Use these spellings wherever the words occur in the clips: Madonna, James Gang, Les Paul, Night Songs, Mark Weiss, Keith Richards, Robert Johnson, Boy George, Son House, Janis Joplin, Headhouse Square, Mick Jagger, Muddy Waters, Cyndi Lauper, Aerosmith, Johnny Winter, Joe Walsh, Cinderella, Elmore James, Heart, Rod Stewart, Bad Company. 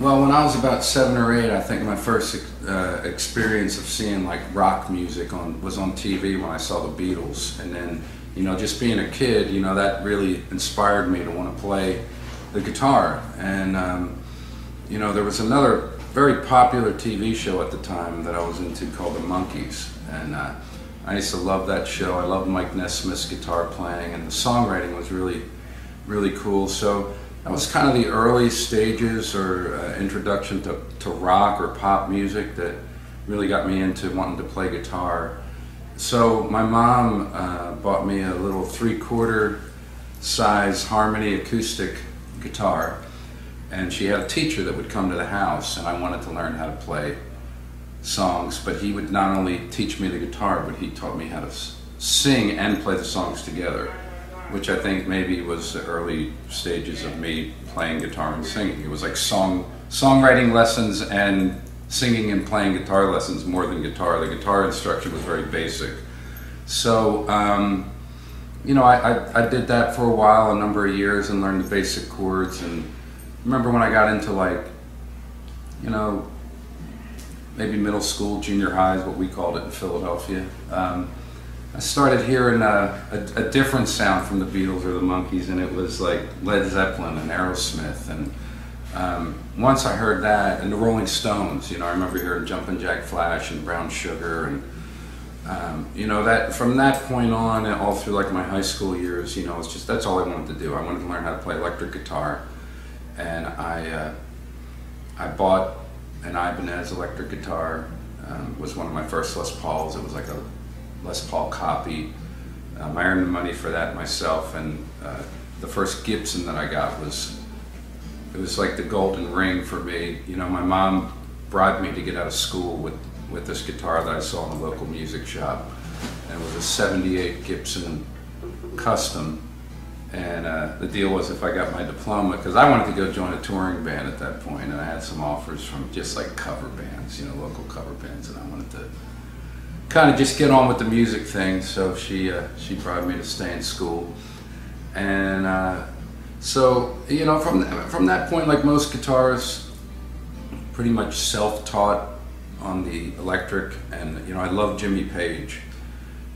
Well, when I was about 7 or 8, I think my first experience of seeing like rock music was on TV when I saw the Beatles, and then, you know, just being a kid, you know, that really inspired me to want to play the guitar. And you know, there was another very popular TV show at the time that I was into called The Monkees, and I used to love that show. I loved Mike Nesmith's guitar playing, and the songwriting was really, really cool. So that was kind of the early stages or introduction to rock or pop music that really got me into wanting to play guitar. So my mom bought me a little 3/4 size Harmony acoustic guitar, and she had a teacher that would come to the house, and I wanted to learn how to play songs, but he would not only teach me the guitar, but he taught me how to sing and play the songs together, which I think maybe was the early stages of me playing guitar and singing. It was like songwriting lessons and singing and playing guitar lessons more than guitar. The guitar instruction was very basic. So, you know, I did that for a while, a number of years, and learned the basic chords. And I remember when I got into, like, you know, maybe middle school, junior high is what we called it in Philadelphia, I started hearing a different sound from the Beatles or the Monkees, and it was like Led Zeppelin and Aerosmith. And once I heard that, and the Rolling Stones, you know, I remember hearing Jumpin' Jack Flash and Brown Sugar, and you know, that from that point on, and all through like my high school years, you know, it's just that's all I wanted to do. I wanted to learn how to play electric guitar, and I bought an Ibanez electric guitar. Was one of my first Les Pauls. It was like a Les Paul copy. I earned the money for that myself, and the first Gibson that I got was like the golden ring for me. You know, my mom bribed me to get out of school with this guitar that I saw in a local music shop, and it was a 78 Gibson Custom. And the deal was, if I got my diploma, because I wanted to go join a touring band at that point, and I had some offers from just like cover bands, you know, local cover bands, and I wanted to kind of just get on with the music thing. So she bribed me to stay in school, and so, you know, from that point, like most guitarists, pretty much self-taught on the electric. And you know, I love Jimmy Page,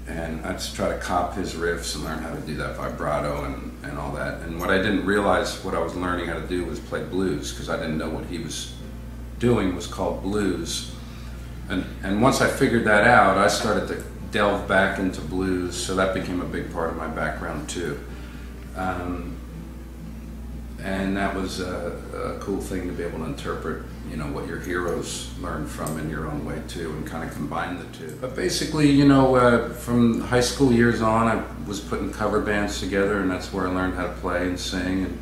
and I just try to cop his riffs and learn how to do that vibrato and all that. And what I didn't realize what I was learning how to do was play blues, because I didn't know what he was doing was called blues. And once I figured that out, I started to delve back into blues, so that became a big part of my background too. And that was a cool thing to be able to interpret, you know, what your heroes learned from in your own way too, and kind of combine the two. But basically, you know, from high school years on, I was putting cover bands together, and that's where I learned how to play and sing and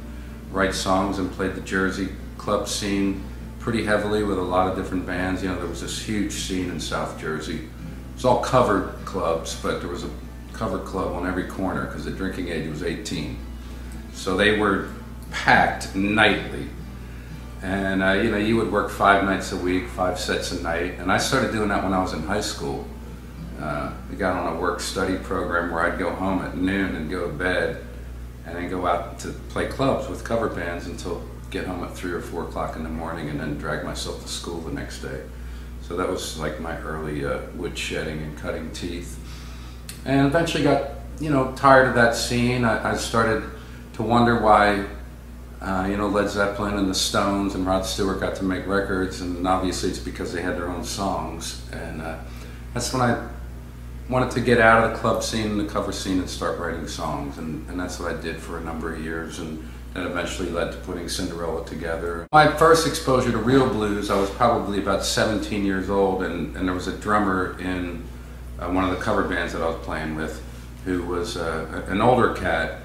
write songs, and played the Jersey club scene pretty heavily with a lot of different bands. You know, there was this huge scene in South Jersey. It was all cover clubs, but there was a cover club on every corner, because the drinking age was 18. So they were packed nightly, and you know, you would work 5 nights a week, 5 sets a night, and I started doing that when I was in high school. I got on a work-study program where I'd go home at noon and go to bed, and then go out to play clubs with cover bands until get home at 3 or 4 o'clock in the morning, and then drag myself to school the next day. So that was like my early wood shedding and cutting teeth, and eventually got, you know, tired of that scene. I started to wonder why you know, Led Zeppelin and the Stones and Rod Stewart got to make records, and obviously it's because they had their own songs. And that's when I wanted to get out of the club scene and the cover scene and start writing songs, and that's what I did for a number of years, and that eventually led to putting Cinderella together. My first exposure to real blues, I was probably about 17 years old, and there was a drummer in one of the cover bands that I was playing with, who was an older cat.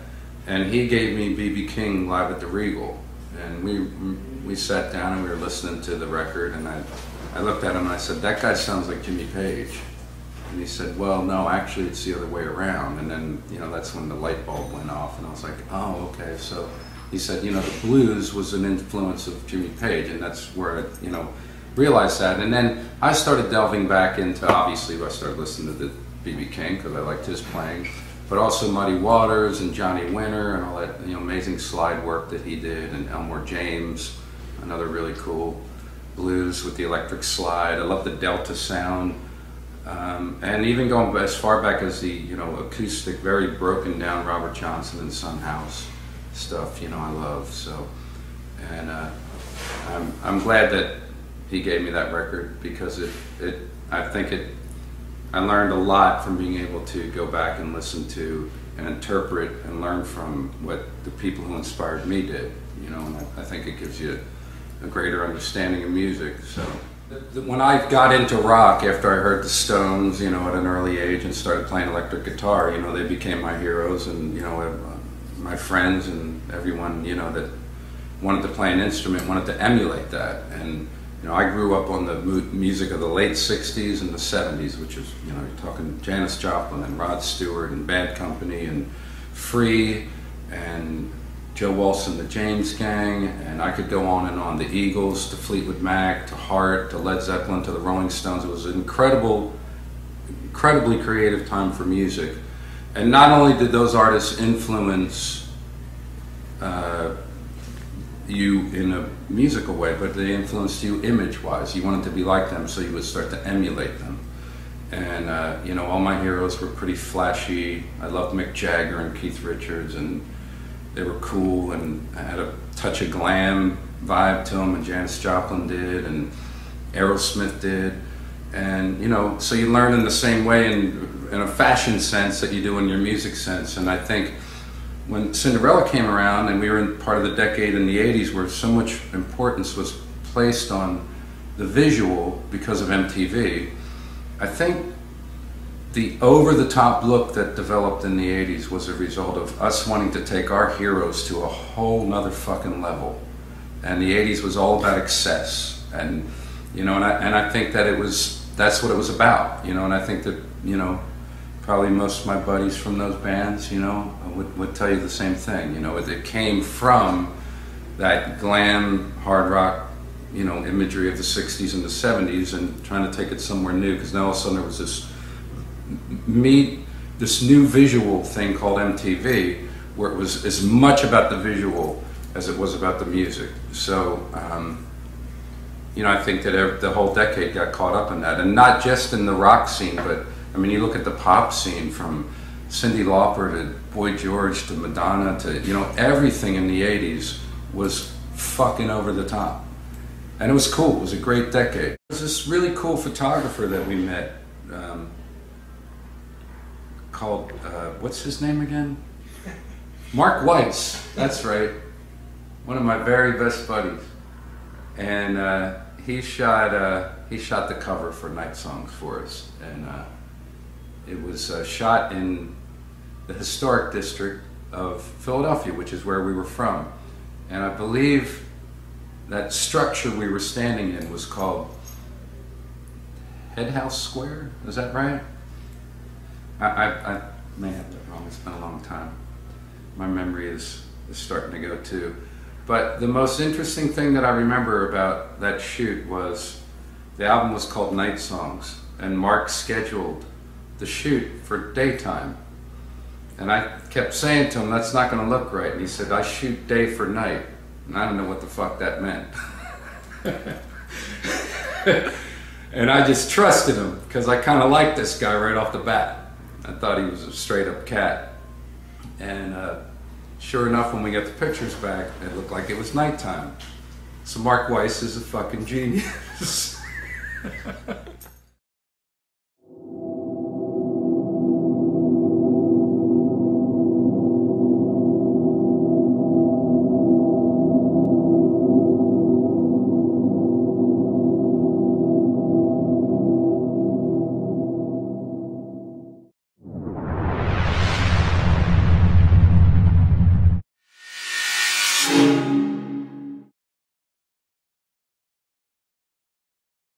And he gave me B.B. King Live at the Regal, and we sat down and we were listening to the record, and I looked at him and I said, "That guy sounds like Jimmy Page." And he said, "Well, no, actually it's the other way around." And then, you know, that's when the light bulb went off, and I was like, "Oh, okay." So he said, "You know, the blues was an influence of Jimmy Page," and that's where I, you know, realized that. And then I started delving back into, obviously I started listening to B.B. King because I liked his playing, but also Muddy Waters and Johnny Winter and all that, you know, amazing slide work that he did, and Elmore James. another really cool blues with the electric slide. I love the Delta sound. And even going as far back as the, you know, acoustic, very broken down Robert Johnson and Son House stuff, you know, I love. So, and I'm glad that he gave me that record, because I learned a lot from being able to go back and listen to and interpret and learn from what the people who inspired me did, you know, and I think it gives you a greater understanding of music. So when I got into rock after I heard the Stones, you know, at an early age and started playing electric guitar, you know, they became my heroes and, you know, my friends and everyone, you know, that wanted to play an instrument wanted to emulate that. And you know, I grew up on the music of the late 60s and the 70s, which is, you know, you're talking Janis Joplin and Rod Stewart and Bad Company and Free and Joe Walsh and the James Gang, and I could go on and on, the Eagles to Fleetwood Mac to Heart to Led Zeppelin to the Rolling Stones. It was an incredibly creative time for music. And not only did those artists influence you in a musical way, but they influenced you image-wise. You wanted to be like them, so you would start to emulate them. And you know, all my heroes were pretty flashy. I loved Mick Jagger and Keith Richards, and they were cool and had a touch of glam vibe to them, and Janis Joplin did, and Aerosmith did. And you know, so you learn in the same way in a fashion sense that you do in your music sense. And I think when Cinderella came around, and we were in part of the decade in the 80s where so much importance was placed on the visual because of MTV, I think the over-the-top look that developed in the 80s was a result of us wanting to take our heroes to a whole nother fucking level. And the 80s was all about excess. And, you know, and I think that that's what it was about, you know, and I think that, you know, probably most of my buddies from those bands, you know, would tell you the same thing. You know, it came from that glam, hard rock, you know, imagery of the 60s and the 70s, and trying to take it somewhere new, because now all of a sudden there was this new visual thing called MTV, where it was as much about the visual as it was about the music. So, you know, I think that the whole decade got caught up in that, and not just in the rock scene, but I mean, you look at the pop scene, from Cyndi Lauper to Boy George to Madonna to, you know, everything in the 80s was fucking over the top. And it was cool. It was a great decade. There was this really cool photographer that we met called, what's his name again? Mark Weiss. That's right. One of my very best buddies. And he shot the cover for Night Songs for us. And it was shot in the historic district of Philadelphia, which is where we were from. And I believe that structure we were standing in was called Headhouse Square, is that right? I may have that wrong, it's been a long time. My memory is starting to go too. But the most interesting thing that I remember about that shoot was the album was called Night Songs, and Mark scheduled the shoot for daytime. And I kept saying to him, that's not gonna look right. And he said, I shoot day for night. And I don't know what the fuck that meant. And I just trusted him, because I kinda liked this guy right off the bat. I thought he was a straight up cat. And sure enough, when we got the pictures back, it looked like it was nighttime. So Mark Weiss is a fucking genius.